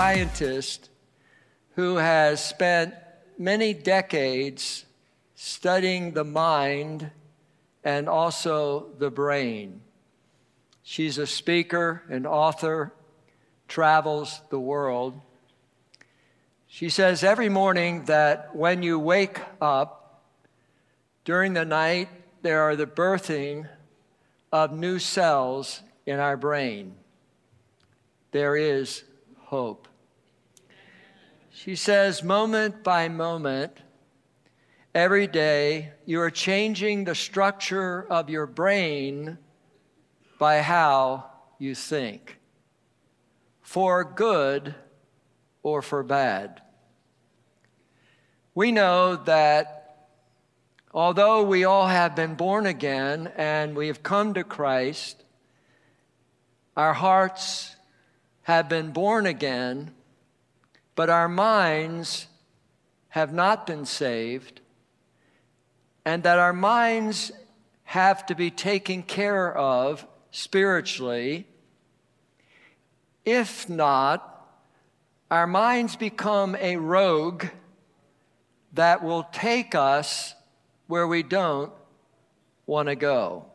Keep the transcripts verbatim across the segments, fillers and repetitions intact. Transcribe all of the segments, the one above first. scientist who has spent many decades studying the mind and also the brain. She's a speaker, an author, travels the world. She says every morning that when you wake up during the night, there are the birthing of new cells in our brain. There is hope. She says moment by moment, every day, you are changing the structure of your brain by how you think, for good or for bad. We know that although we all have been born again and we have come to Christ, our hearts have been born again, but our minds have not been saved, and that our minds have to be taken care of spiritually. If not, our minds become a rogue that will take us where we don't want to go.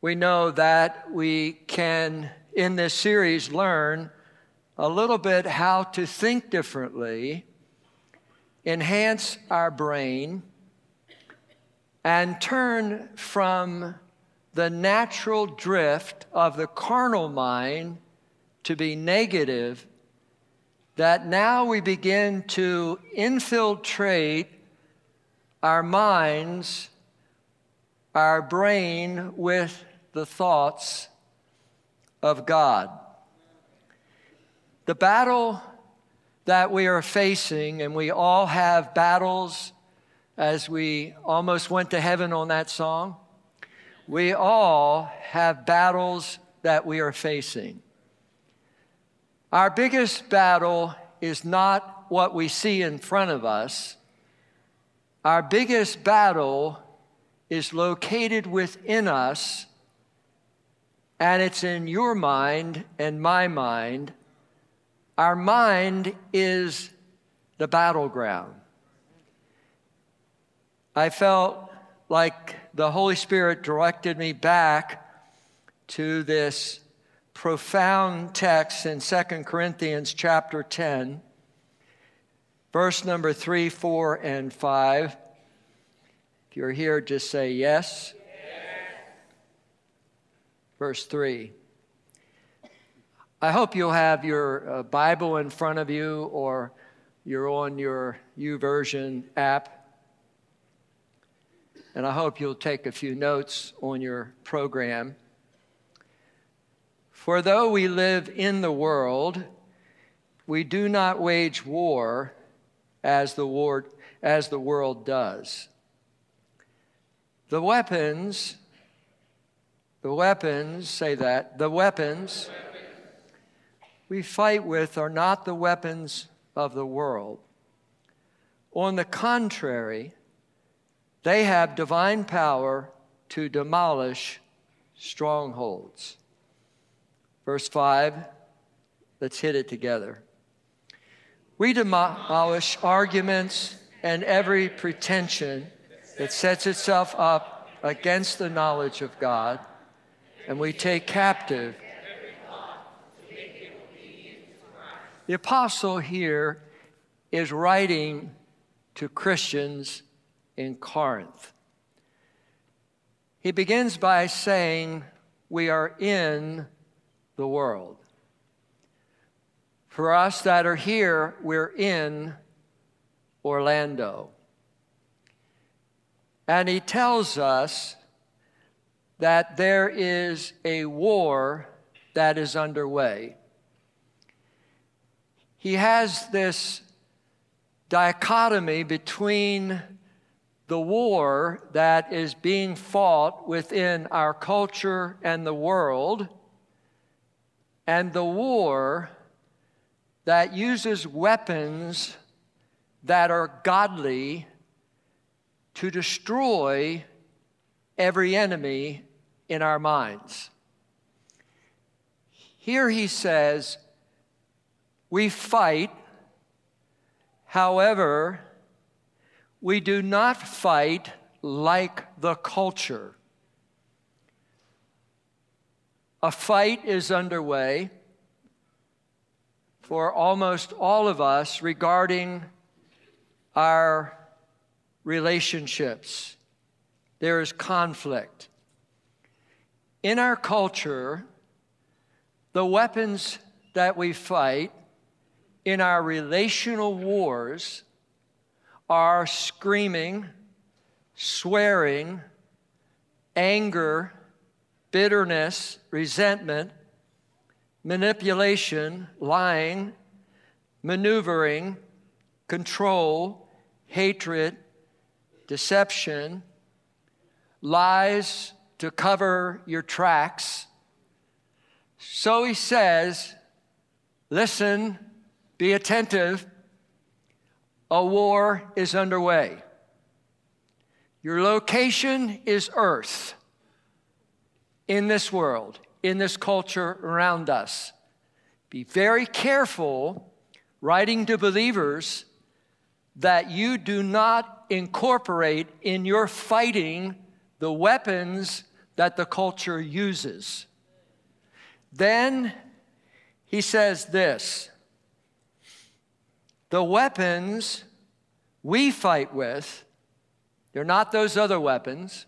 We know that we can, in this series, learn a little bit how to think differently, enhance our brain, and turn from the natural drift of the carnal mind to be negative, that now we begin to infiltrate our minds, our brain, with the thoughts of God. The battle that we are facing, and we all have battles as we almost went to heaven on that song. We all have battles that we are facing. Our biggest battle is not what we see in front of us. Our biggest battle is located within us, and it's in your mind and my mind. Our mind is the battleground. I felt like the Holy Spirit directed me back to this profound text in Second Corinthians chapter ten, verse number three, four, and five. If you're here, just say yes. Yes. Verse three. I hope you'll have your uh, Bible in front of you, or you're on your YouVersion app. And I hope you'll take a few notes on your program. For though we live in the world, we do not wage war as the war, as the world does. The weapons, the weapons, say that, the weapons... we fight with are not the weapons of the world. On the contrary, they have divine power to demolish strongholds. Verse five, let's hit it together. We demolish arguments and every pretension that sets itself up against the knowledge of God, and we take captive. The apostle here is writing to Christians in Corinth. He begins by saying, we are in the world. For us that are here, we're in Orlando. And he tells us that there is a war that is underway. He has this dichotomy between the war that is being fought within our culture and the world, and the war that uses weapons that are godly to destroy every enemy in our minds. Here he says, We fight. However, we do not fight like the culture. A fight is underway for almost all of us regarding our relationships. There is conflict. In our culture, the weapons that we fight in our relational wars are screaming, swearing, anger, bitterness, resentment, manipulation, lying, maneuvering, control, hatred, deception, lies to cover your tracks. So he says, listen, be attentive. A war is underway. Your location is earth, in this world, in this culture around us. Be very careful writing to believers that you do not incorporate in your fighting the weapons that the culture uses. Then he says this, the weapons we fight with, they're not those other weapons.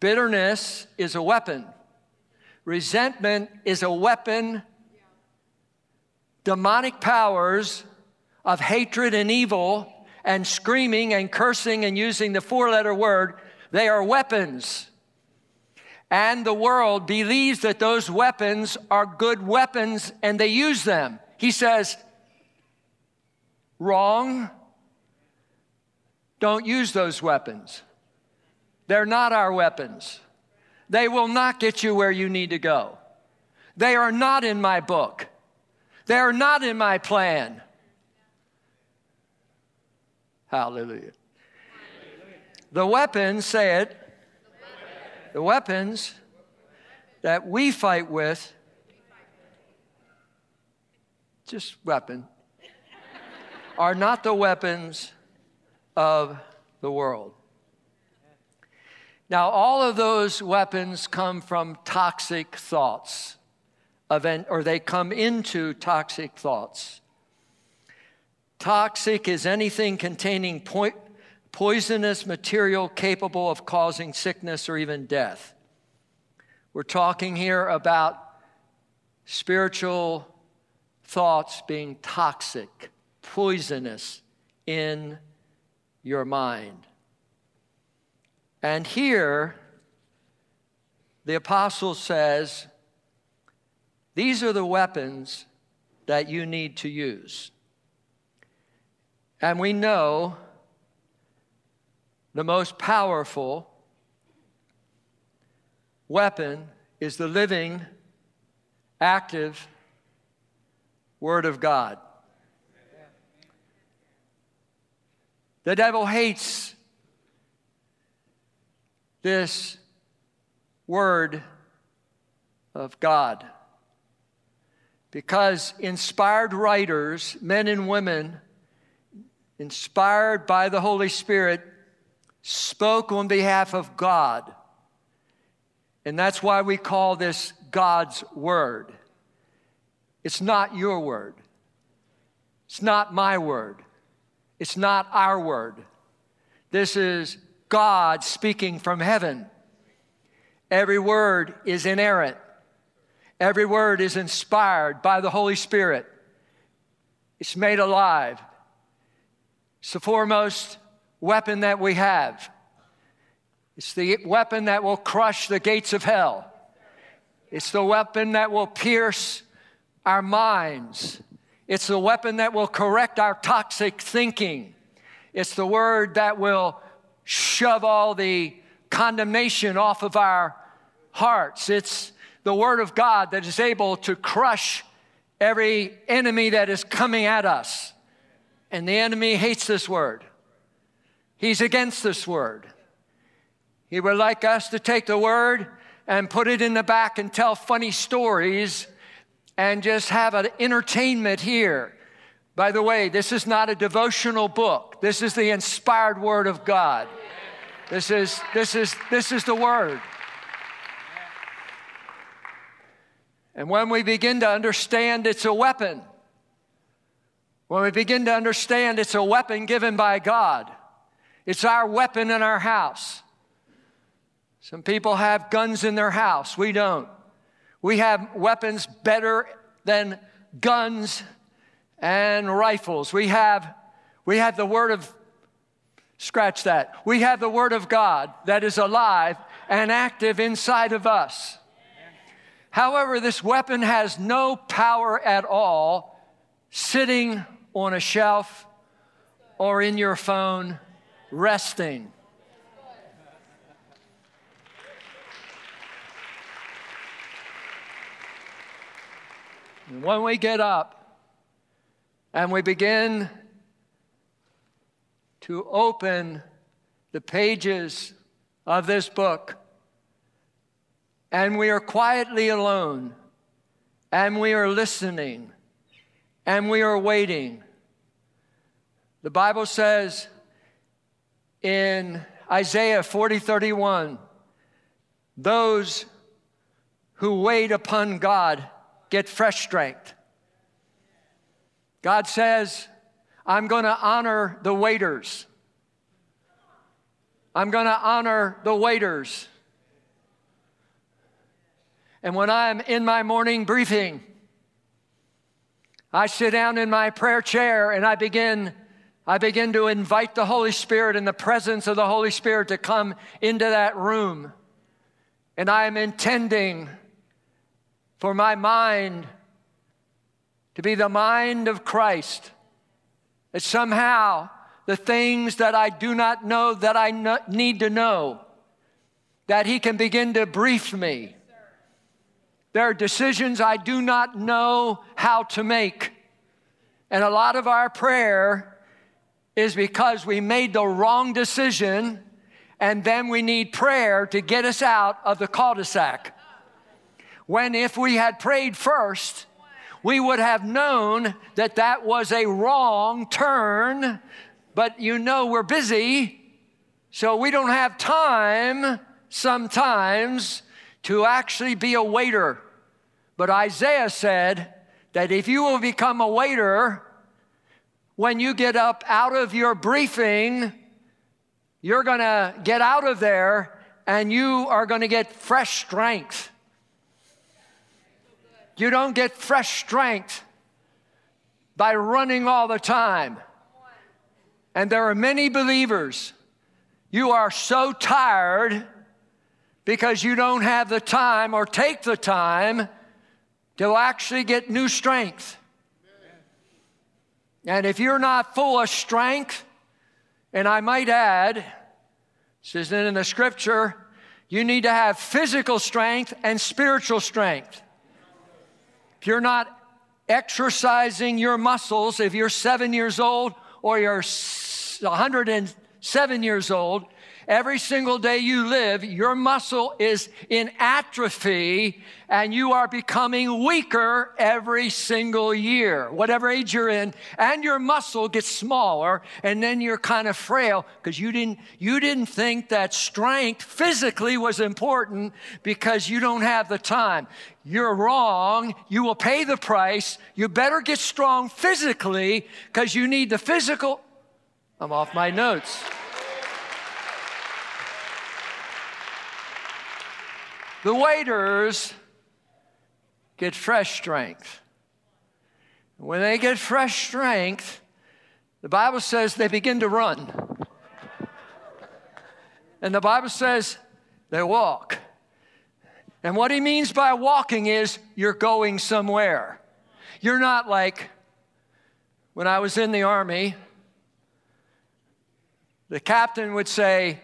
Bitterness is a weapon. Resentment is a weapon. Demonic powers of hatred and evil and screaming and cursing and using the four-letter word, they are weapons. And the world believes that those weapons are good weapons and they use them. He says, wrong. Don't use those weapons. They're not our weapons. They will not get you where you need to go. They are not in my book. They are not in my plan. Hallelujah. Hallelujah. The weapons, say it. The weapons that we fight with, just weapon, are not the weapons of the world. Now, all of those weapons come from toxic thoughts, or they come into toxic thoughts. Toxic is anything containing poisonous material capable of causing sickness or even death. We're talking here about spiritual thoughts being toxic, poisonous in your mind. And here, the apostle says, these are the weapons that you need to use. And we know the most powerful weapon is the living, active Word of God. The devil hates this Word of God because inspired writers, men and women, inspired by the Holy Spirit, spoke on behalf of God. And that's why we call this God's Word. It's not your word. It's not my word. It's not our word. This is God speaking from heaven. Every word is inerrant. Every word is inspired by the Holy Spirit. It's made alive. It's the foremost weapon that we have. It's the weapon that will crush the gates of hell. It's the weapon that will pierce our minds. It's the weapon that will correct our toxic thinking. It's the word that will shove all the condemnation off of our hearts. It's the Word of God that is able to crush every enemy that is coming at us. And the enemy hates this word. He's against this word. He would like us to take the word and put it in the back and tell funny stories and just have an entertainment here. By the way, this is not a devotional book. This is the inspired Word of God. This is, this is, this is the Word. And when we begin to understand it's a weapon, when we begin to understand it's a weapon given by God, it's our weapon in our house. Some people have guns in their house. We don't. We have weapons better than guns and rifles. We have, we have the Word of, scratch that. We have the Word of God that is alive and active inside of us. However, this weapon has no power at all sitting on a shelf or in your phone resting. And when we get up and we begin to open the pages of this book, and we are quietly alone, and we are listening, and we are waiting. The Bible says in Isaiah forty, thirty-one, those who wait upon God get fresh strength. God says, I'm going to honor the waiters. I'm going to honor the waiters. And when I'm in my morning briefing, I sit down in my prayer chair and I begin, I begin to invite the Holy Spirit and the presence of the Holy Spirit to come into that room. And I am intending for my mind to be the mind of Christ, that somehow the things that I do not know that I no- need to know, that He can begin to brief me. Yes, there are decisions I do not know how to make. And a lot of our prayer is because we made the wrong decision, and then we need prayer to get us out of the cul-de-sac. When if we had prayed first, we would have known that that was a wrong turn, but you know we're busy, so we don't have time sometimes to actually be a waiter. But Isaiah said that if you will become a waiter, when you get up out of your briefing, you're gonna get out of there and you are gonna get fresh strength. You don't get fresh strength by running all the time. And there are many believers, you are so tired because you don't have the time or take the time to actually get new strength. And if you're not full of strength, and I might add, this isn't in the scripture, you need to have physical strength and spiritual strength. If you're not exercising your muscles, if you're seven years old or you're one hundred seven years old, every single day you live, your muscle is in atrophy and you are becoming weaker every single year, whatever age you're in, and your muscle gets smaller and then you're kind of frail because you didn't, you didn't think that strength physically was important because you don't have the time. You're wrong. You will pay the price. You better get strong physically because you need the physical. I'm off my notes. The waiters get fresh strength. When they get fresh strength, the Bible says they begin to run. And the Bible says they walk. And what He means by walking is you're going somewhere. You're not like when I was in the Army, the captain would say,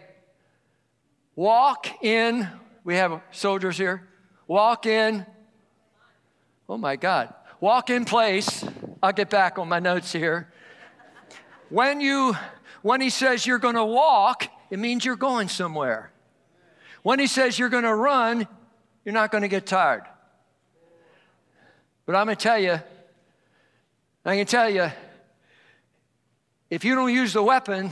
walk in. We have soldiers here. Walk in. Oh, my God. Walk in place. I'll get back on my notes here. When you, when he says you're going to walk, it means you're going somewhere. When he says you're going to run, you're not going to get tired. But I'm going to tell you, I can tell you, if you don't use the weapon,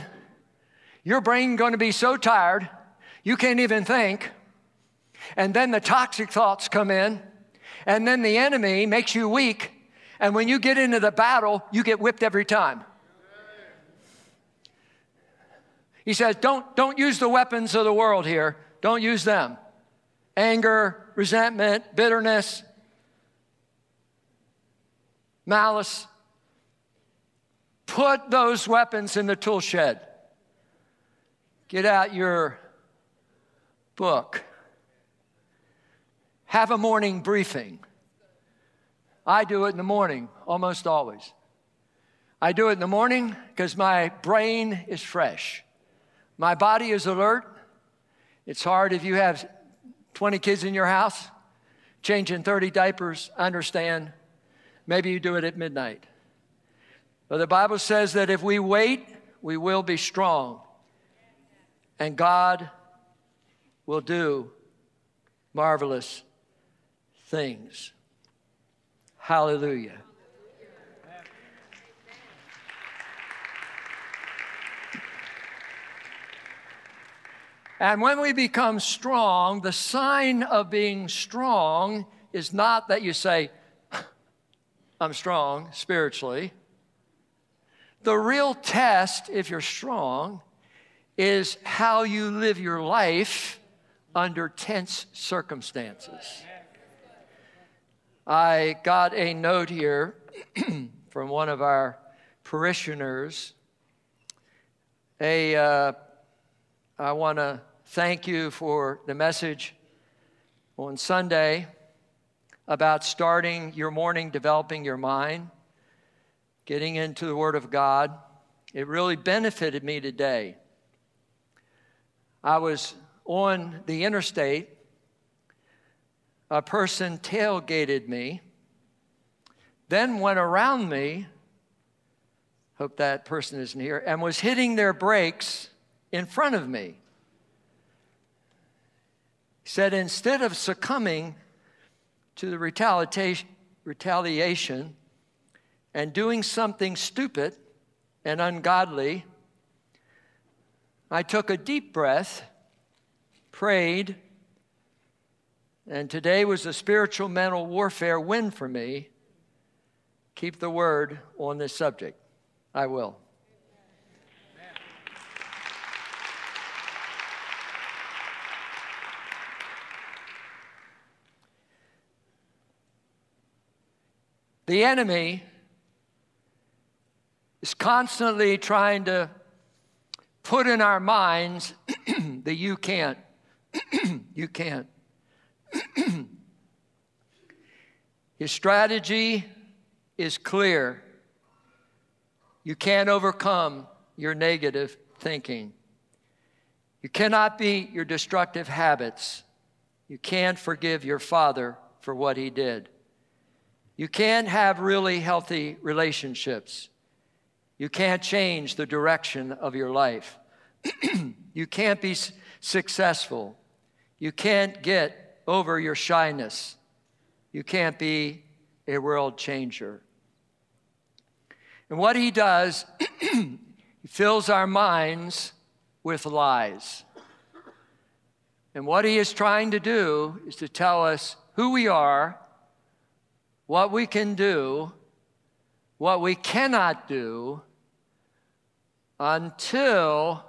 your brain's going to be so tired, you can't even think. And then the toxic thoughts come in, and then the enemy makes you weak. And when you get into the battle, you get whipped every time. He says, don't, don't use the weapons of the world here. Don't use them. Anger, resentment, bitterness, malice. Put those weapons in the tool shed. Get out your book. Have a morning briefing. I do it in the morning almost always. I do it in the morning because my brain is fresh. My body is alert. It's hard if you have twenty kids in your house, changing thirty diapers, I understand. Maybe you do it at midnight. But the Bible says that if we wait, we will be strong. And God will do marvelous things. Hallelujah. And when we become strong, the sign of being strong is not that you say, I'm strong spiritually. The real test, if you're strong, is how you live your life under tense circumstances. I got a note here from one of our parishioners. A, uh, I want to thank you for the message on Sunday about starting your morning, developing your mind, getting into the Word of God. It really benefited me today. I was on the interstate. A person tailgated me, then went around me, hope that person isn't here, and was hitting their brakes in front of me. He said, instead of succumbing to the retaliation, retaliation and doing something stupid and ungodly, I took a deep breath, prayed, and today was a spiritual mental warfare win for me. Keep the word on this subject. I will. Amen. The enemy is constantly trying to put in our minds that you can't, you can't. His strategy is clear. You can't overcome your negative thinking. You cannot beat your destructive habits. You can't forgive your father for what he did. You can't have really healthy relationships. You can't change the direction of your life. You can't be successful. You can't get over your shyness. You can't be a world changer. And what he does, he fills our minds with lies. And what he is trying to do is to tell us who we are, what we can do, what we cannot do, until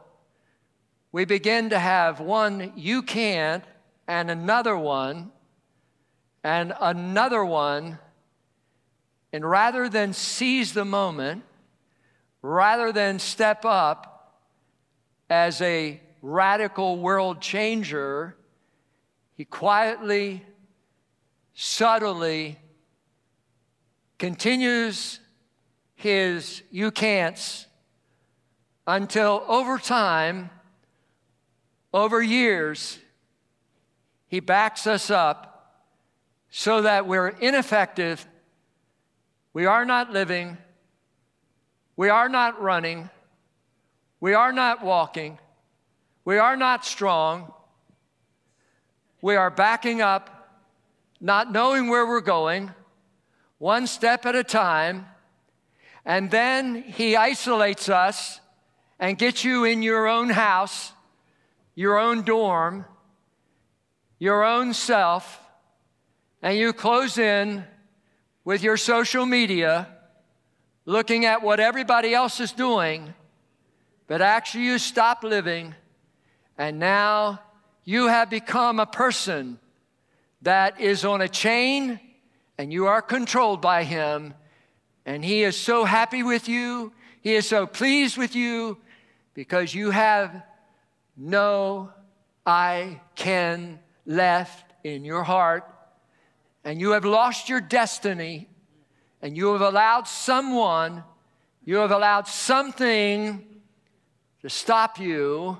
we begin to have one you can't and another one and another one. And rather than seize the moment, rather than step up as a radical world changer, he quietly, subtly continues his you can'ts until over time, over years, he backs us up so that we're ineffective. We are not living, we are not running, we are not walking, we are not strong, we are backing up, not knowing where we're going, one step at a time, and then he isolates us and gets you in your own house, your own dorm, your own self, and you close in with your social media, looking at what everybody else is doing, but actually you stop living, and now you have become a person that is on a chain, and you are controlled by him, and he is so happy with you, he is so pleased with you, because you have no I can left in your heart, and you have lost your destiny, and you have allowed someone, you have allowed something to stop you,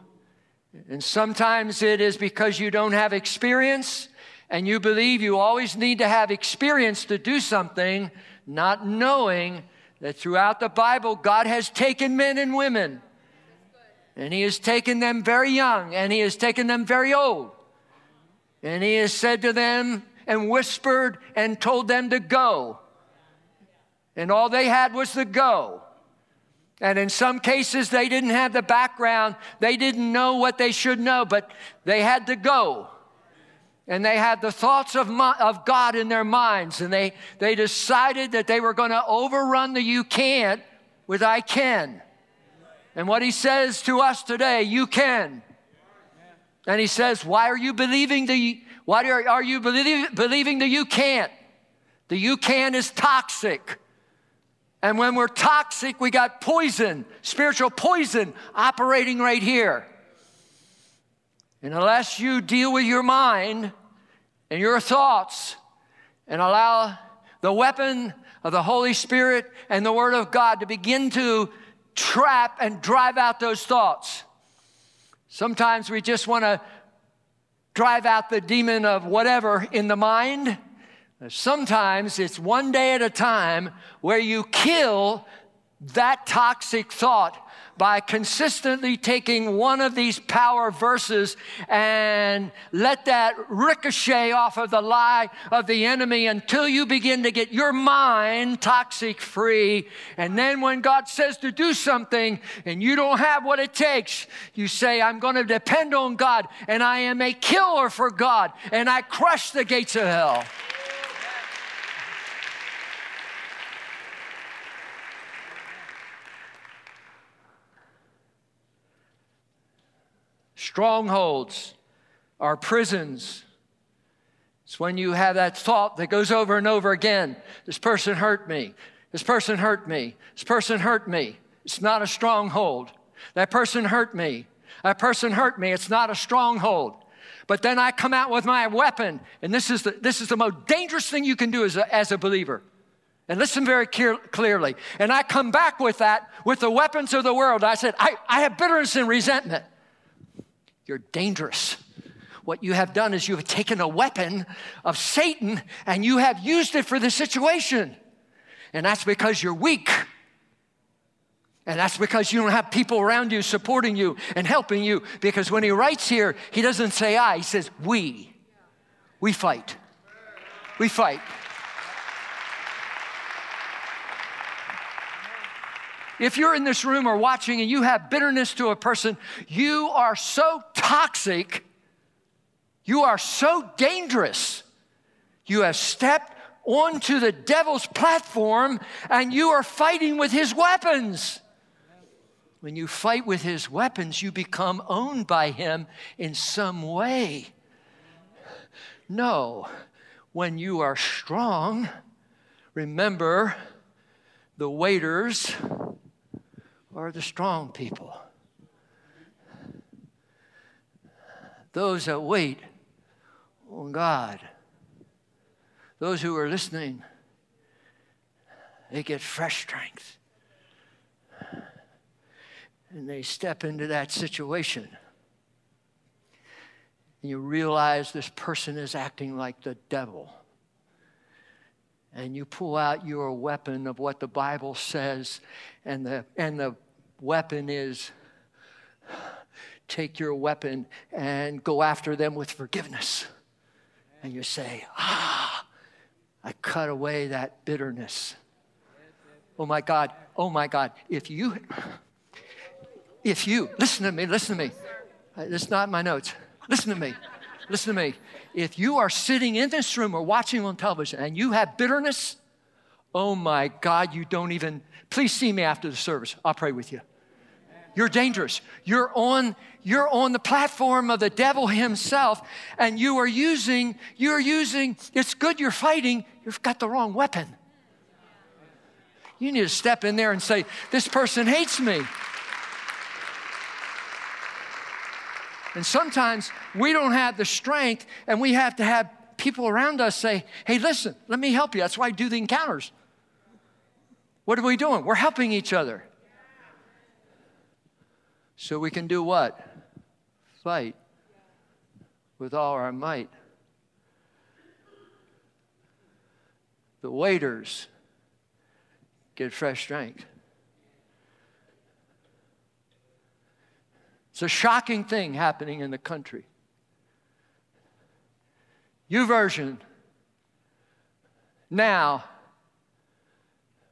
and sometimes it is because you don't have experience, and you believe you always need to have experience to do something, not knowing that throughout the Bible, God has taken men and women, and he has taken them very young, and he has taken them very old, and he has said to them and whispered and told them to go, and all they had was the go. And in some cases, they didn't have the background. They didn't know what they should know, but they had to go. And they had the thoughts of, of God in their minds. And they, they decided that they were going to overrun the you can't with I can. And what he says to us today, you can. And he says, why are you believing the, why are, are you believe, believing the you can't? The you can is toxic. And when we're toxic, we got poison, spiritual poison operating right here. And unless you deal with your mind and your thoughts and allow the weapon of the Holy Spirit and the Word of God to begin to trap and drive out those thoughts. Sometimes we just want to drive out the demon of whatever in the mind. Sometimes it's one day at a time where you kill that toxic thought by consistently taking one of these power verses and let that ricochet off of the lie of the enemy until you begin to get your mind toxic free. And then when God says to do something and you don't have what it takes, you say, I'm going to depend on God, and I am a killer for God, and I crush the gates of hell. Strongholds are prisons. It's when you have that thought that goes over and over again. This person hurt me. This person hurt me. This person hurt me. It's not a stronghold. That person hurt me. That person hurt me. It's not a stronghold. But then I come out with my weapon, and this is the, this is the most dangerous thing you can do as a, as a believer. And listen very clear, clearly. And I come back with that, with the weapons of the world. I said, I, I have bitterness and resentment. You're dangerous. What you have done is you have taken a weapon of Satan and you have used it for the situation. And that's because you're weak. And that's because you don't have people around you supporting you and helping you. Because when he writes here, he doesn't say I, he says we. We fight. We fight. If you're in this room or watching and you have bitterness to a person, you are so toxic, you are so dangerous. You have stepped onto the devil's platform and you are fighting with his weapons. When you fight with his weapons, you become owned by him in some way. No, when you are strong, remember the waiters are the strong people. Those that wait on God, those who are listening, they get fresh strength. And they step into that situation. And you realize this person is acting like the devil. And you pull out your weapon of what the Bible says, and the, and the weapon is take your weapon and go after them with forgiveness. And you say, ah, I cut away that bitterness. Oh my God, oh my God, if you, if you, listen to me, listen to me. It's not in my notes. Listen to me, listen to me. If you are sitting in this room or watching on television and you have bitterness, oh my God, you don't even, please see me after the service. I'll pray with you. You're dangerous. You're on, you're on the platform of the devil himself, and you are using, you're using, it's good you're fighting, you've got the wrong weapon. You need to step in there and say, this person hates me. And sometimes we don't have the strength, and we have to have people around us say, hey, listen, let me help you. That's why I do the encounters. What are we doing? We're helping each other. So we can do what? Fight with all our might. The waiters get fresh strength. It's a shocking thing happening in the country. YouVersion, now,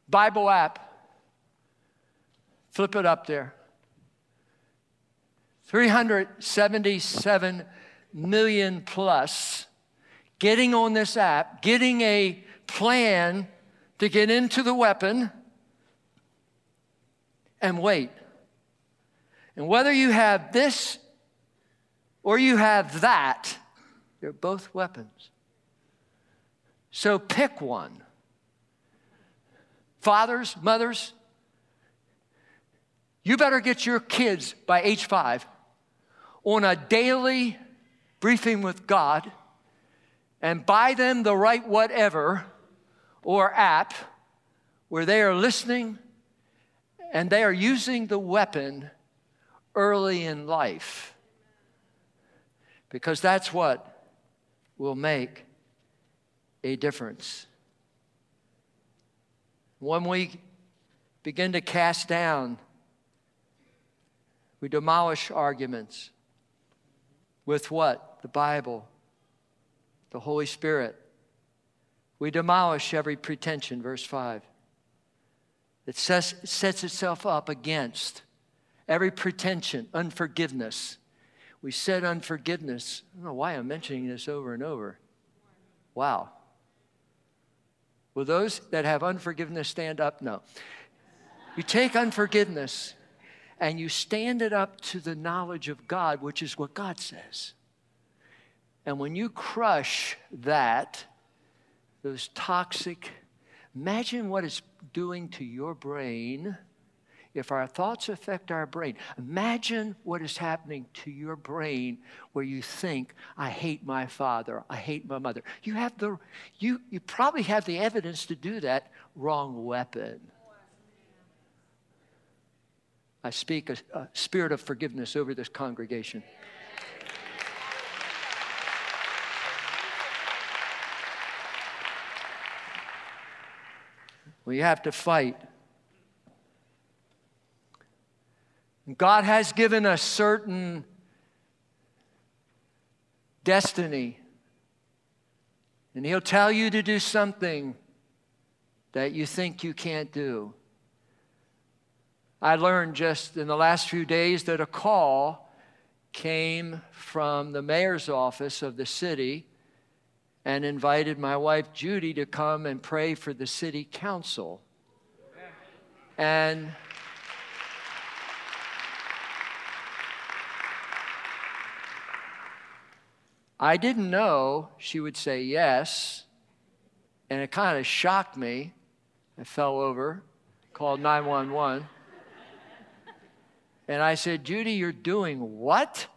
Bible app, flip it up there. three hundred seventy-seven million plus getting on this app, getting a plan to get into the weapon and wait. And whether you have this or you have that, they're both weapons. So pick one. Fathers, mothers, you better get your kids by age five on a daily briefing with God and buy them the right whatever or app where they are listening and they are using the weapon early in life, because that's what will make a difference. When we begin to cast down, we demolish arguments with what? The Bible, the Holy Spirit. We demolish every pretension, verse five. It sets, sets itself up against every pretension, unforgiveness. We said unforgiveness. I don't know why I'm mentioning this over and over. Wow. Will those that have unforgiveness stand up? No. You take unforgiveness and you stand it up to the knowledge of God, which is what God says. And when you crush that, those toxic, imagine what it's doing to your brain. If our thoughts affect our brain, imagine what is happening to your brain where you think, I hate my father, I hate my mother. You have the, you, you probably have the evidence to do that. Wrong weapon. I speak a, a spirit of forgiveness over this congregation. We have to fight. God has given us certain destiny, and He'll tell you to do something that you think you can't do. I learned just in the last few days that a call came from the mayor's office of the city and invited my wife, Judy, to come and pray for the city council. And I didn't know she would say yes, and it kind of shocked me. I fell over, called nine one one. And I said, Judy, you're doing what?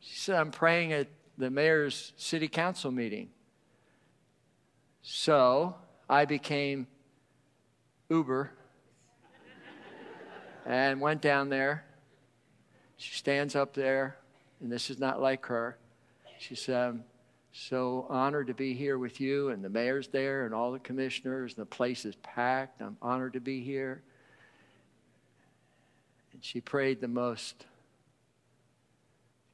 She said, I'm praying at the mayor's city council meeting. So I became Uber and went down there. She stands up there, and this is not like her. She said, I'm so honored to be here with you, and the mayor's there, and all the commissioners, and the place is packed. I'm honored to be here. And she prayed the most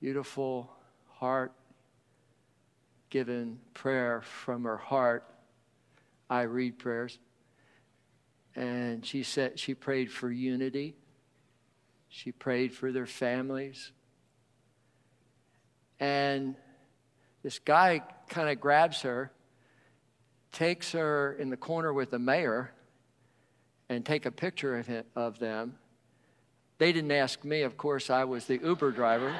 beautiful, heart-given prayer from her heart I read prayers. And she said she prayed for unity. She prayed for their families. And this guy kind of grabs her, takes her in the corner with the mayor, and take a picture of him, of them. They didn't ask me. Of course, I was the Uber driver.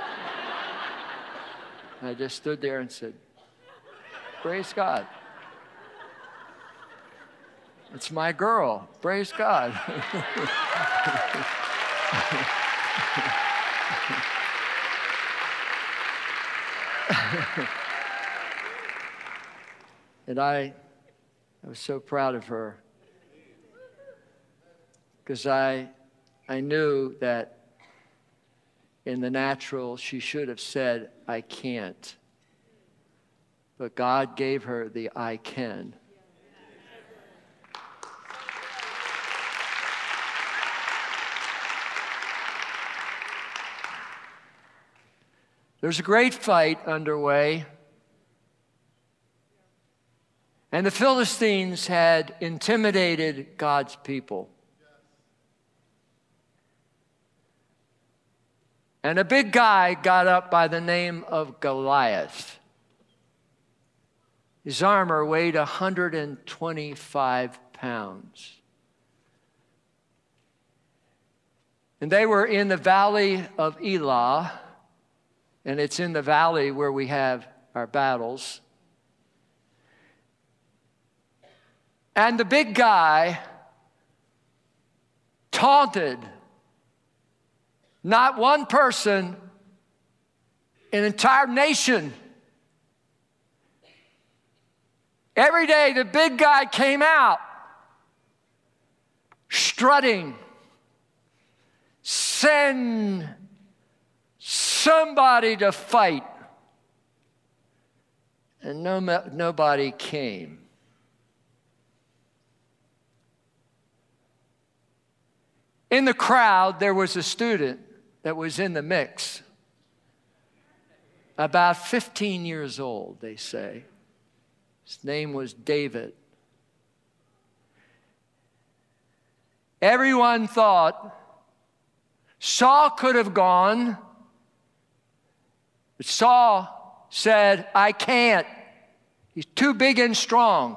I just stood there and said, praise God. It's my girl. Praise God. And I, I was so proud of her, because I, I knew that in the natural she should have said, I can't. But God gave her the I can. There's a great fight underway. And the Philistines had intimidated God's people. And a big guy got up by the name of Goliath. His armor weighed one hundred twenty-five pounds. And they were in the valley of Elah. And it's in the valley where we have our battles. And the big guy taunted not one person, an entire nation. Every day the big guy came out strutting, send somebody to fight. And no, nobody came. In the crowd, there was a student that was in the mix, about fifteen years old, they say. His name was David. Everyone thought Saul could have gone. But Saul said, I can't. He's too big and strong.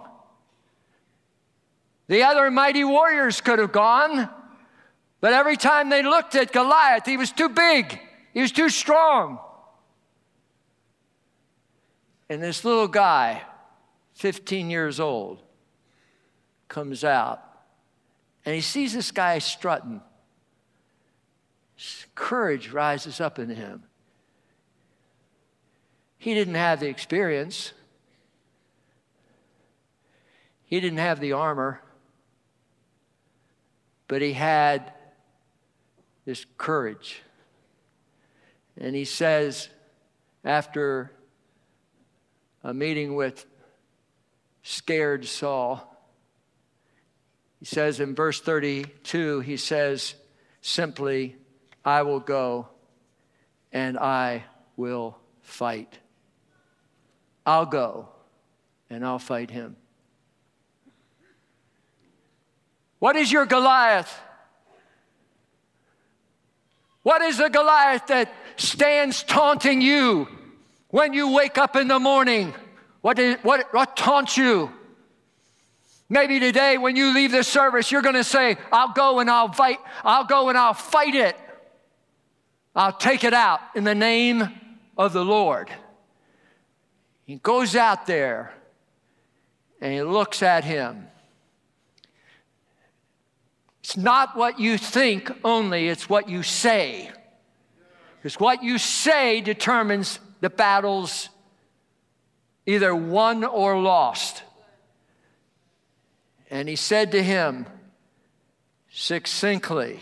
The other mighty warriors could have gone, but every time they looked at Goliath, he was too big. He was too strong. And this little guy, fifteen years old, comes out, and he sees this guy strutting. His courage rises up in him. He didn't have the experience. He didn't have the armor. But he had this courage. And he says, after a meeting with scared Saul, he says in verse thirty-two, he says simply, I will go and I will fight. I'll go and I'll fight him. What is your Goliath? What is the Goliath that stands taunting you when you wake up in the morning? What, is, what, what taunts you? Maybe today when you leave this service, you're going to say, I'll go and I'll fight. I'll go and I'll fight it. I'll take it out in the name of the Lord. He goes out there and he looks at him. It's not what you think only, it's what you say. Because what you say determines the battle's either won or lost. And he said to him succinctly,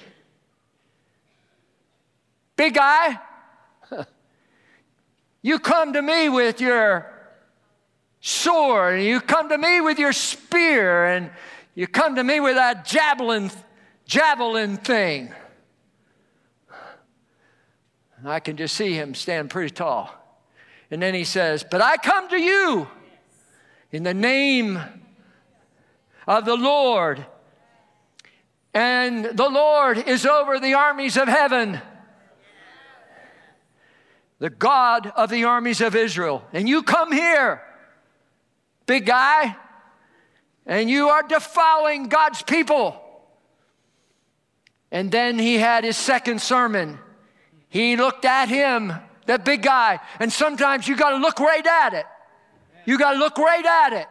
big guy, you come to me with your sword, and you come to me with your spear, and you come to me with that javelin, javelin thing. And I can just see him stand pretty tall. And then he says, but I come to you in the name of the Lord. And the Lord is over the armies of heaven. The God of the armies of Israel. And you come here, big guy, and you are defiling God's people. And then he had his second sermon. He looked at him, that big guy. And sometimes you got to look right at it. You got to look right at it.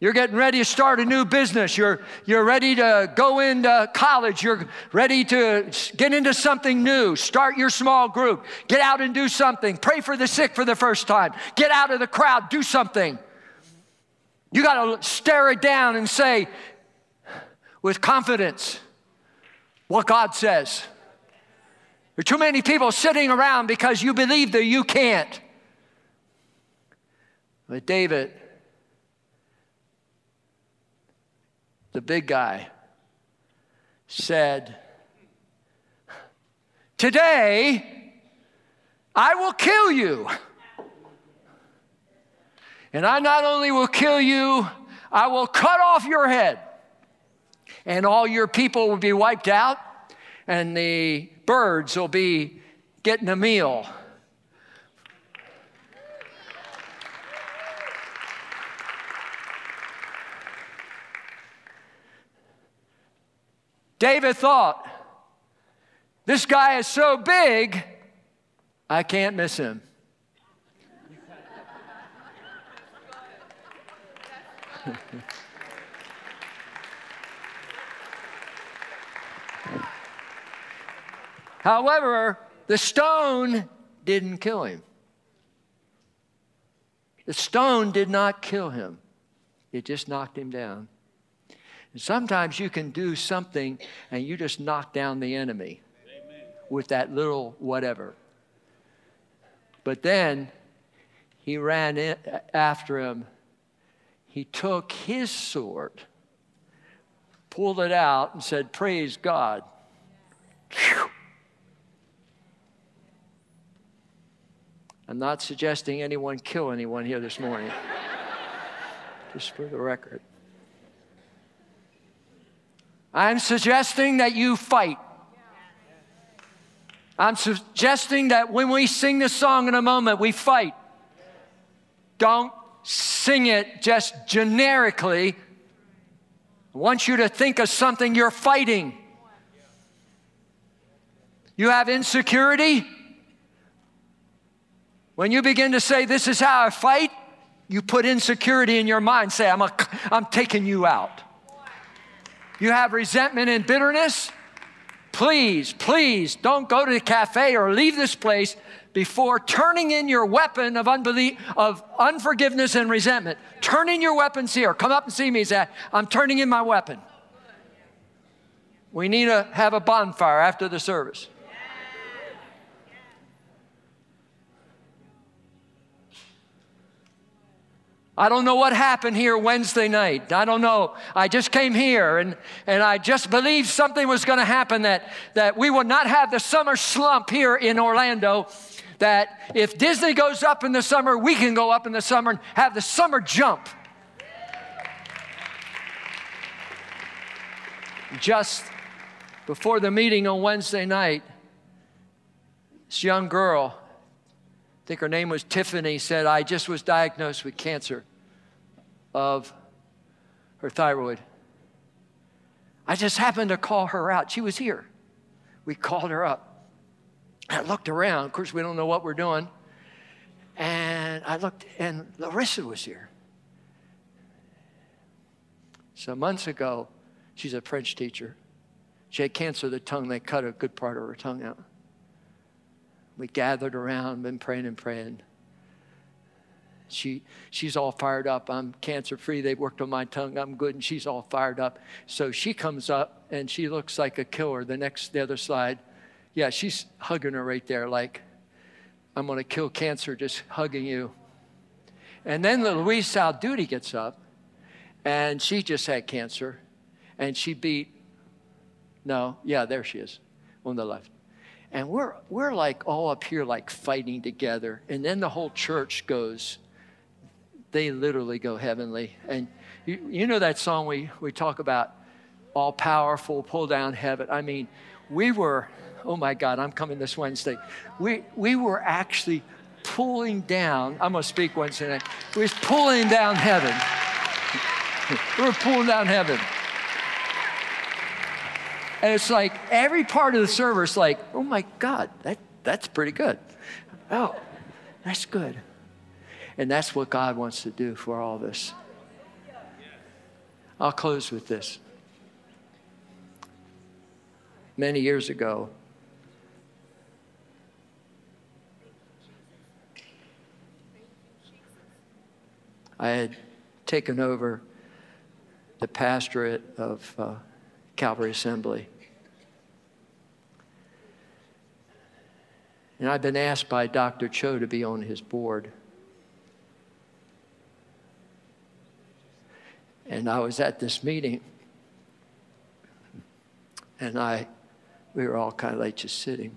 You're getting ready to start a new business. You're, you're ready to go into college. You're ready to get into something new. Start your small group. Get out and do something. Pray for the sick for the first time. Get out of the crowd. Do something. You got to stare it down and say with confidence what God says. There are too many people sitting around because you believe that you can't. But David, the big guy, said, "Today, I will kill you. And I not only will kill you, I will cut off your head. And all your people will be wiped out. And the birds will be getting a meal." David thought, this guy is so big, I can't miss him. However, the stone didn't kill him. The stone did not kill him. It just knocked him down. And sometimes you can do something and you just knock down the enemy. Amen. With that little whatever. But then he ran in after him. He took his sword, pulled it out, and said, "Praise God." Whew. I'm not suggesting anyone kill anyone here this morning. Just for the record. I'm suggesting that you fight. I'm suggesting that when we sing this song in a moment, we fight. Don't sing it just generically. I want you to think of something you're fighting. You have insecurity? When you begin to say, "This is how I fight," you put insecurity in your mind. Say, I'm, a, I'm taking you out. You have resentment and bitterness? Please, please don't go to the cafe or leave this place before turning in your weapon of unbelief, of unforgiveness and resentment. Turn in your weapons here. Come up and see me, Zach. I'm turning in my weapon. We need to have a bonfire after the service. I don't know what happened here Wednesday night. I don't know. I just came here, and, and I just believed something was going to happen, that, that we would not have the summer slump here in Orlando, that if Disney goes up in the summer, we can go up in the summer and have the summer jump. Just before the meeting on Wednesday night, this young girl, I think her name was Tiffany, said, "I just was diagnosed with cancer of her thyroid." I just happened to call her out. She was here. We called her up. I looked around. Of course, we don't know what we're doing. And I looked, and Larissa was here. Some months ago, she's a French teacher. She had cancer of the tongue. They cut a good part of her tongue out. We gathered around, been praying and praying. She, she's all fired up. I'm cancer-free. They worked on my tongue. I'm good, and she's all fired up. So she comes up, and she looks like a killer. The next, the other slide. Yeah, she's hugging her right there like, "I'm going to kill cancer just hugging you." And then Louise Salduti gets up, and she just had cancer, and she beat, no, yeah, there she is on the left. And we're, we're like all up here like fighting together. And then the whole church goes, they literally go heavenly. And you, you know that song we, we talk about, all powerful, pull down heaven. I mean, we were, oh my God, I'm coming this Wednesday. We, we were actually pulling down, I'm going to speak Wednesday night. We were pulling down heaven. We were pulling down heaven. And it's like every part of the service, like, oh my God, that, that's pretty good. Oh, that's good. And that's what God wants to do for all of us. I'll close with this. Many years ago, I had taken over the pastorate of uh, Calvary Assembly. And I've been asked by Doctor Cho to be on his board. And I was at this meeting, and I, we were all kind of like just sitting.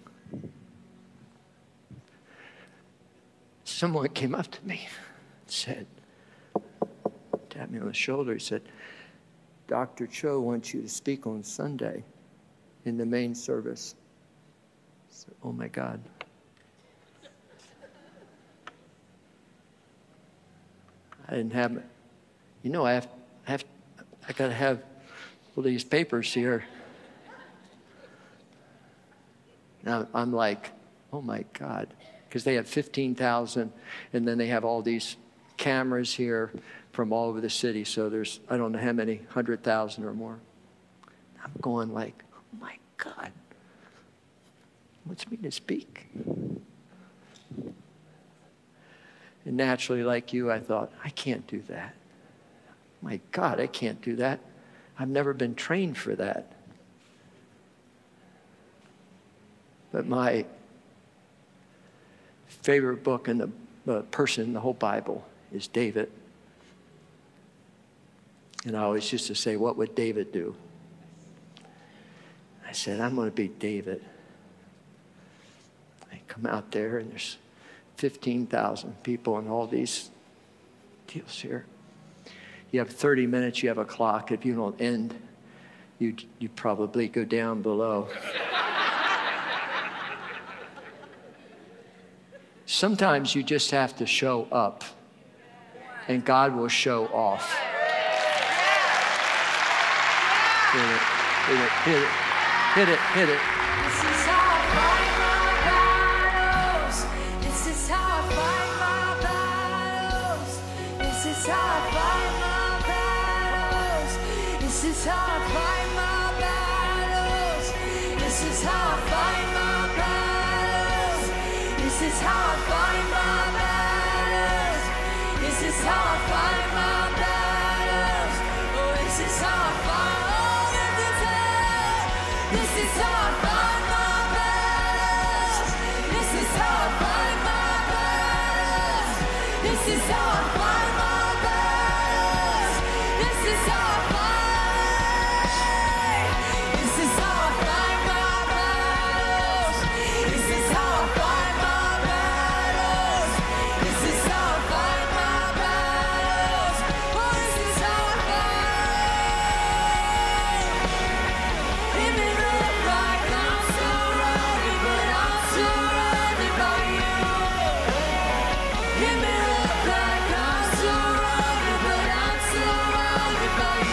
Someone came up to me and said, tapped me on the shoulder, he said, Doctor Cho wants you to speak on Sunday in the main service. I said, oh my God. I didn't have, you know, I have, I have, I gotta have all these papers here. Now I'm like, oh my God, because they have fifteen thousand, and then they have all these cameras here from all over the city. So there's, I don't know how many, one hundred thousand or more. I'm going like, oh my God, what's me to speak? And naturally, like you, I thought, I can't do that. My God, I can't do that. I've never been trained for that. But my favorite book and the uh, person in the whole Bible is David. And I always used to say, what would David do? I said, I'm going to be David. I come out there, and there's fifteen thousand people in all these deals here. You have thirty minutes, you have a clock. If you don't end, you you probably go down below. Sometimes you just have to show up, and God will show off. Hit it, hit it, hit it, hit it, hit it. This is how I fight my battles. This is how I fight my battles. This is how I fight my battles. This is how I fight my battles. This is how I fight my battles. This is how I fight my battles. This is how I fight my battles. Oh, this is how I fight all the battles. This is how I fight my battles. This is how I fight my battles. This is how I fight my battles. This is how I fight. Bye.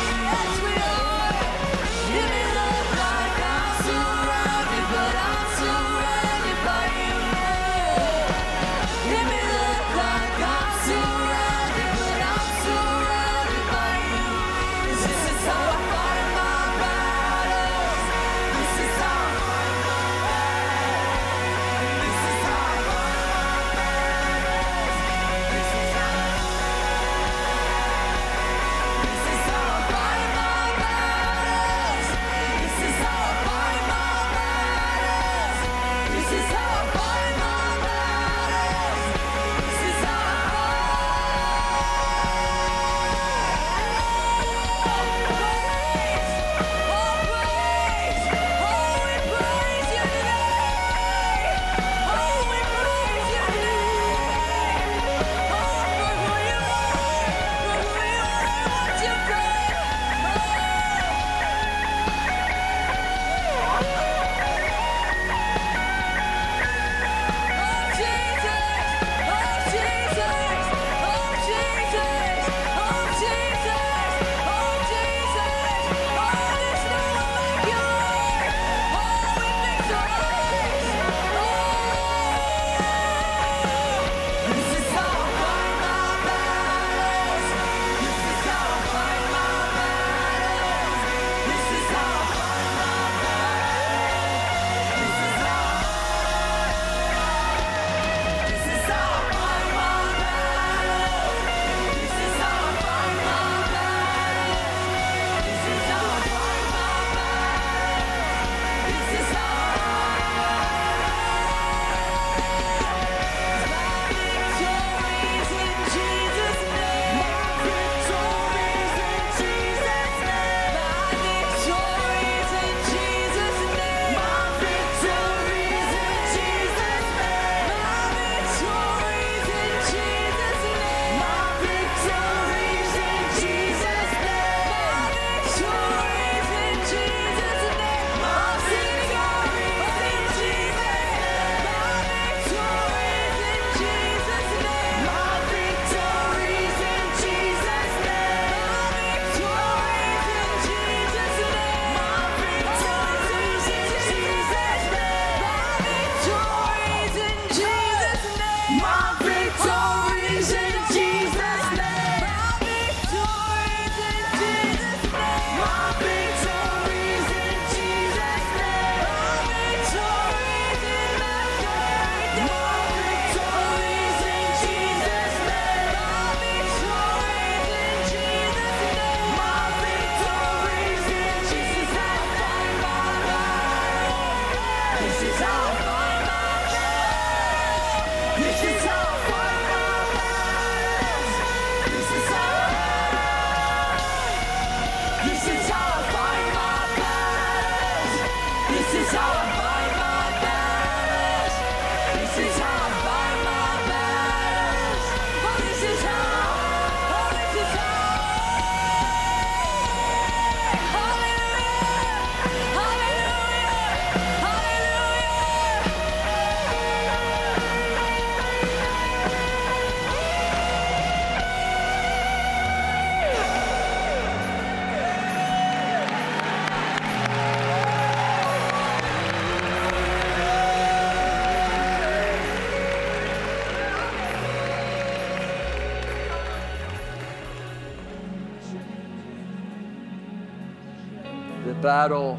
the battle,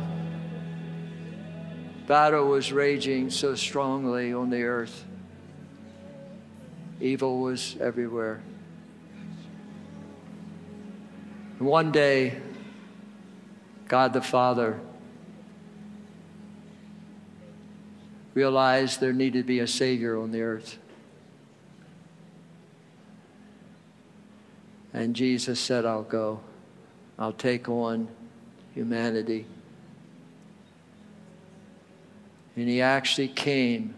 battle was raging so strongly on the earth. Evil was everywhere. And one day, God the Father realized there needed to be a Savior on the earth. And Jesus said, I'll go. I'll take on humanity. And he actually came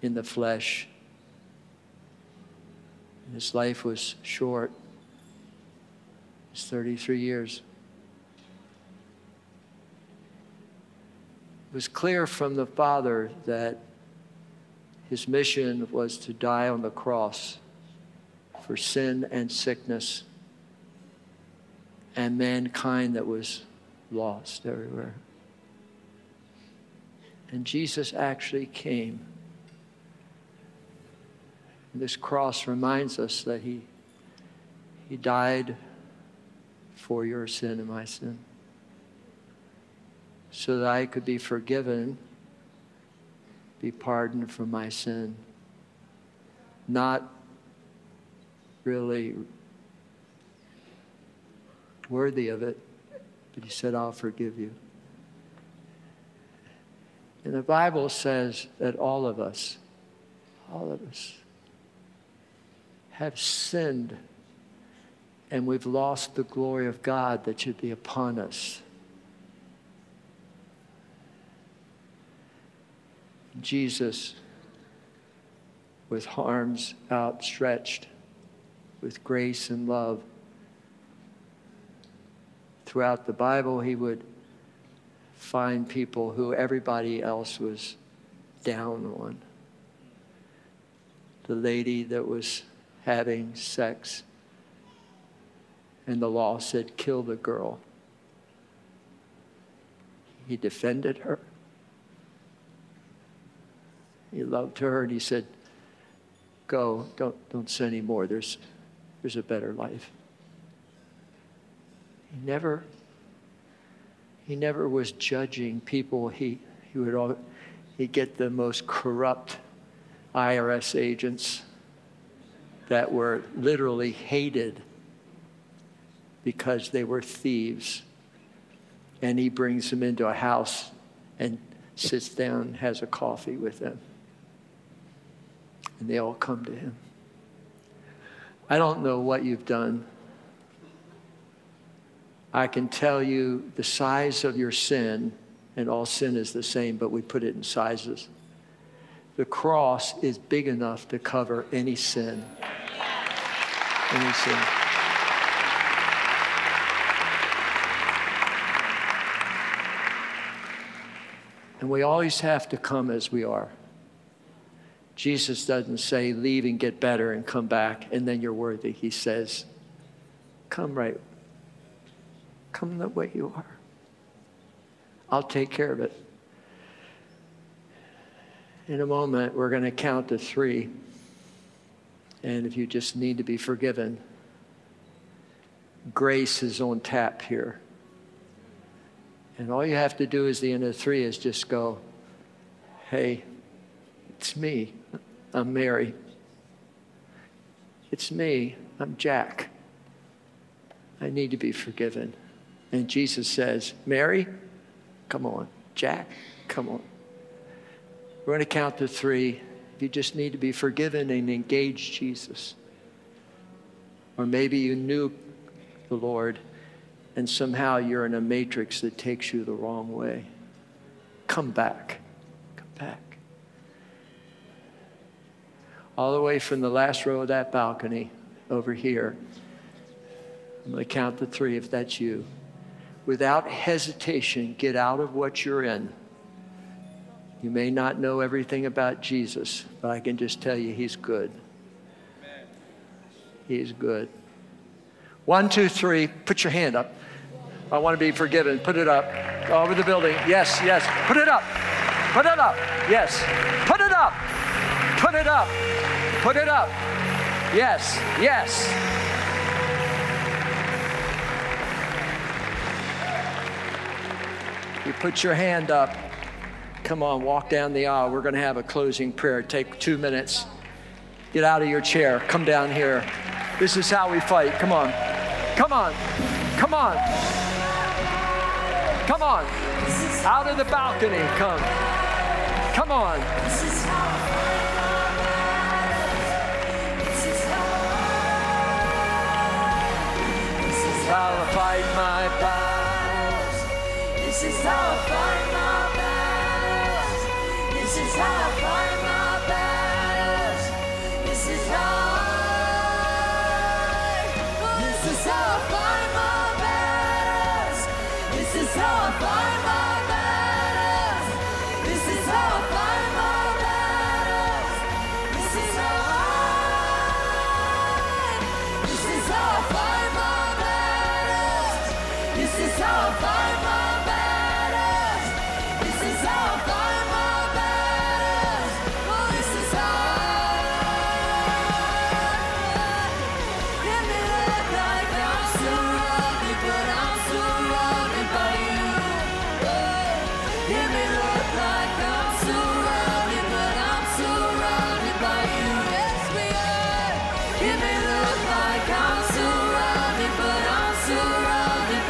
in the flesh. And his life was short. It's thirty-three years. It was clear from the Father that his mission was to die on the cross for sin and sickness and mankind that was lost everywhere. And Jesus actually came. And this cross reminds us that he, he died for your sin and my sin, so that I could be forgiven, be pardoned for my sin, not really worthy of it, but he said, I'll forgive you. And the Bible says that all of us, all of us, have sinned, and we've lost the glory of God that should be upon us. Jesus, with arms outstretched, with grace and love. Throughout the Bible, he would find people who everybody else was down on. The lady that was having sex, and the law said, kill the girl. He defended her. He loved her, and he said, go, don't, don't sin anymore. There's There's a better life. He never, he never was judging people. He, he would all, he'd get the most corrupt I R S agents that were literally hated because they were thieves. And he brings them into a house and sits down and has a coffee with them. And they all come to him. I don't know what you've done. I can tell you the size of your sin, and all sin is the same, but we put it in sizes. The cross is big enough to cover any sin. Any sin. And we always have to come as we are. Jesus doesn't say, leave and get better and come back, and then you're worthy. He says, come right. Come the way you are. I'll take care of it. In a moment, we're going to count to three. And if you just need to be forgiven, grace is on tap here. And all you have to do is the end of three is just go, hey, it's me, I'm Mary. It's me, I'm Jack. I need to be forgiven. And Jesus says, Mary, come on. Jack, come on. We're going to count to three. You just need to be forgiven and engage Jesus. Or maybe you knew the Lord and somehow you're in a matrix that takes you the wrong way. Come back. Come back. All the way from the last row of that balcony over here. I'm going to count to three if that's you. Without hesitation, get out of what you're in. You may not know everything about Jesus, but I can just tell you he's good. He's good. One, two, three. Put your hand up. I want to be forgiven. Put it up. Over the building. Yes, yes. Put it up. Put it up. Yes. Put it up. Put it up. Put it up. Yes, yes. You put your hand up. Come on, walk down the aisle. We're going to have a closing prayer. Take two minutes. Get out of your chair. Come down here. This is how we fight. Come on. Come on. Come on. Come on. Out of the balcony. Come. Come on. How I fight my battles. This is how I fight my battles. This is how I fight my battles. This is how I, this is how I fight my battles. This is how I fight my battles. This is how I fight my battles. This is how I, this is how I fight my battles. This is how I fight my battles. This is how I fight my battles. Oh, this is how I. It may look like I'm surrounded, but I'm surrounded by you. Oh, it may look like I'm surrounded, but I'm surrounded by you. Yes, we are. It may look like I'm surrounded, but I'm surrounded.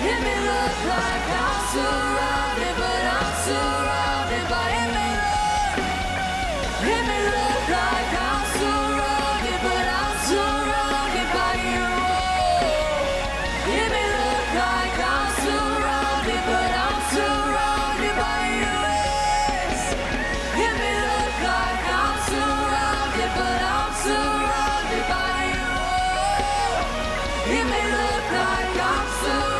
It may look like I'm surrounded, but I'm surrounded by him. It may look like I'm surrounded, but I'm surrounded by you. It may look like I'm surrounded, but I'm surrounded by you. It may look like I'm surrounded, but I'm surrounded by you. It may look like I'm surrounded.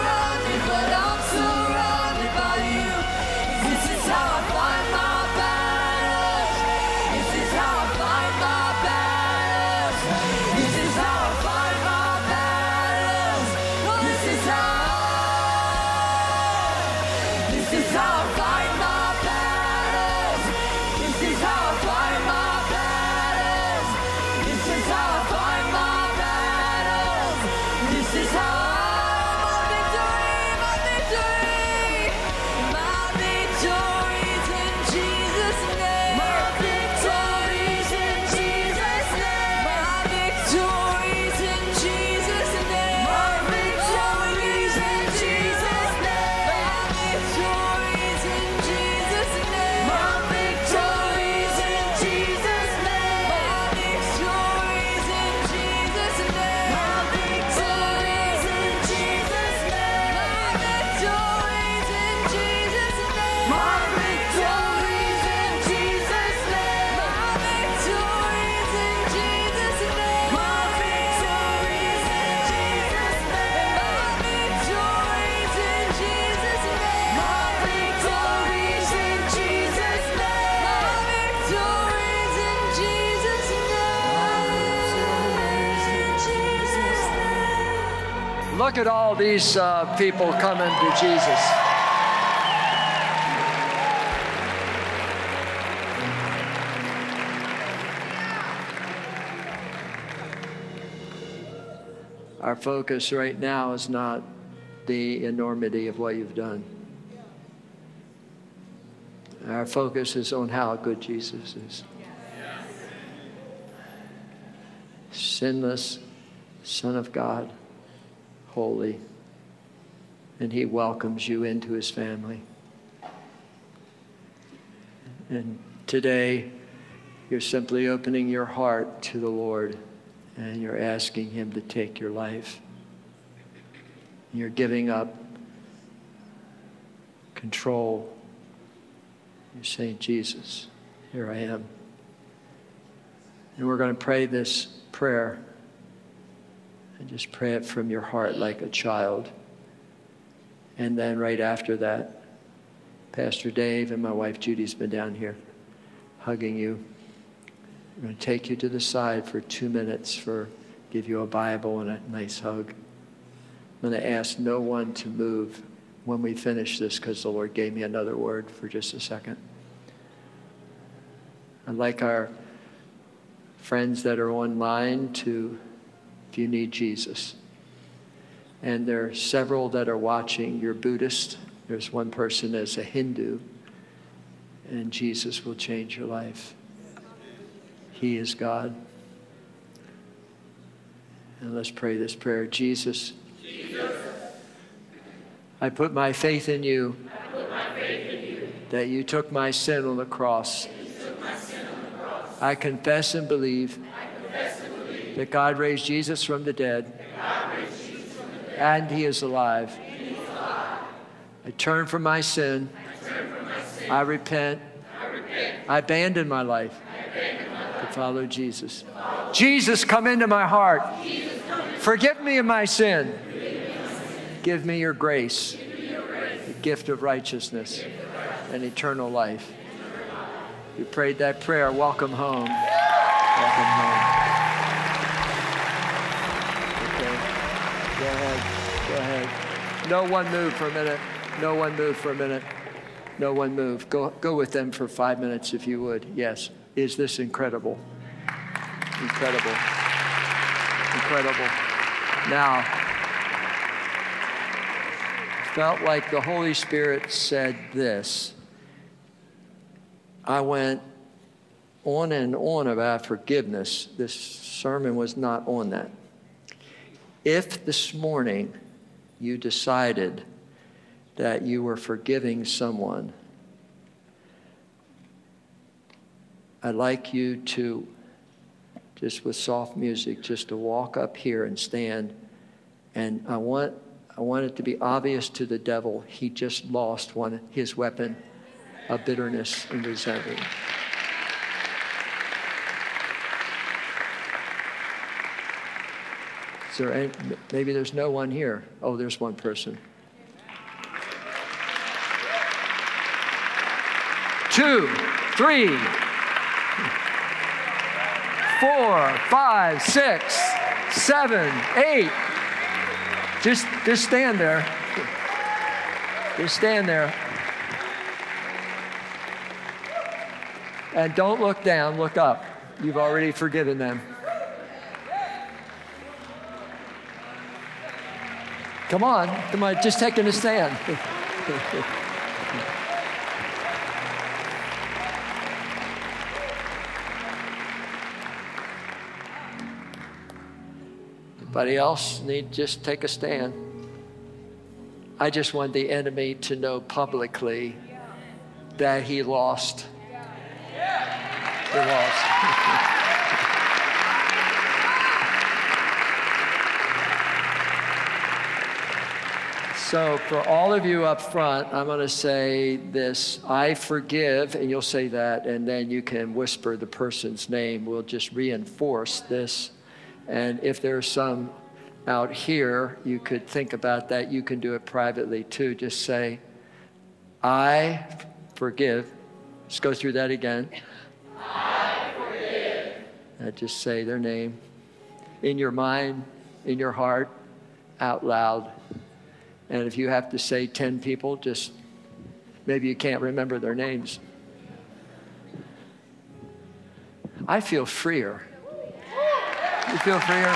Look at all these uh, people coming to Jesus. Our focus right now is not the enormity of what you've done. Our focus is on how good Jesus is. Sinless Son of God. Holy, and he welcomes you into his family. And today, you're simply opening your heart to the Lord, and you're asking him to take your life. You're giving up control. You're saying, Jesus, here I am. And we're going to pray this prayer. And just pray it from your heart like a child. And then right after that, Pastor Dave and my wife Judy's been down here hugging you. We're going to take you to the side for two minutes for give you a Bible and a nice hug. I'm going to ask no one to move when we finish this because the Lord gave me another word for just a second. I'd like our friends that are online to, if you need Jesus, and there are several that are watching. You're Buddhist. There's one person that's a Hindu, and Jesus will change your life. He is God. And let's pray this prayer. Jesus, Jesus. I put my faith in you, I put my faith in you that you took my sin on the cross. I confess and believe, I confess and believe that God raised Jesus from the dead, Jesus from the dead and, he and he is alive. I turn from my sin. I, from my sin. I, repent. I repent. I abandon my life, abandon my life to follow Jesus. To follow Jesus, come into my heart. Jesus, forgive me of my sin. Me my sin. Give me your grace, Give me your grace. The gift of righteousness, gift of righteousness. And eternal life. You prayed that prayer. Welcome home. Welcome home. Okay. Go ahead. Go ahead. No one move for a minute. No one move for a minute. No one move. Go, go with them for five minutes if you would. Yes. Is this incredible? Incredible. Incredible. Now, felt like the Holy Spirit said this. I went on and on about forgiveness. This sermon was not on that. If this morning you decided that you were forgiving someone, I'd like you to, just with soft music, just to walk up here and stand. And I want, I want it to be obvious to the devil, he just lost one, his weapon of bitterness and resentment. Is there any, maybe there's no one here. Oh, there's one person. Two, three, four, five, six, seven, eight. Just, just stand there. Just stand there. And don't look down, look up. You've already forgiven them. Come on, come on, just taking a stand. Anybody else need just take a stand? I just want the enemy to know publicly that he lost. It was. So for all of you up front, I'm going to say this, I forgive, and you'll say that, and then you can whisper the person's name. We'll just reinforce this. And if there's some out here, you could think about that. You can do it privately too. Just say, I forgive. Let's go through that again. I forgive. Now just say their name in your mind, in your heart, out loud. And if you have to say ten people, just maybe you can't remember their names. I feel freer. You feel freer?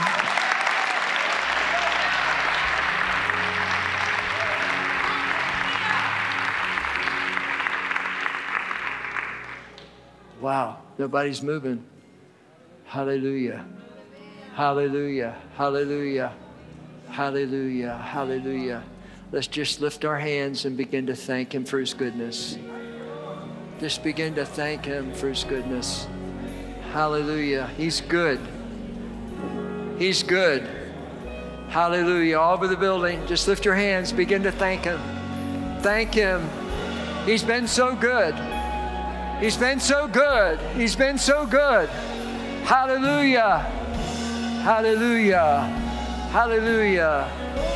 Wow, nobody's moving. Hallelujah. Hallelujah. Hallelujah. Hallelujah. Hallelujah. Let's just lift our hands and begin to thank him for his goodness. Just begin to thank him for his goodness. Hallelujah. He's good. He's good. Hallelujah. All over the building, just lift your hands, begin to thank him. Thank him. He's been so good. He's been so good. He's been so good. Hallelujah. Hallelujah. Hallelujah.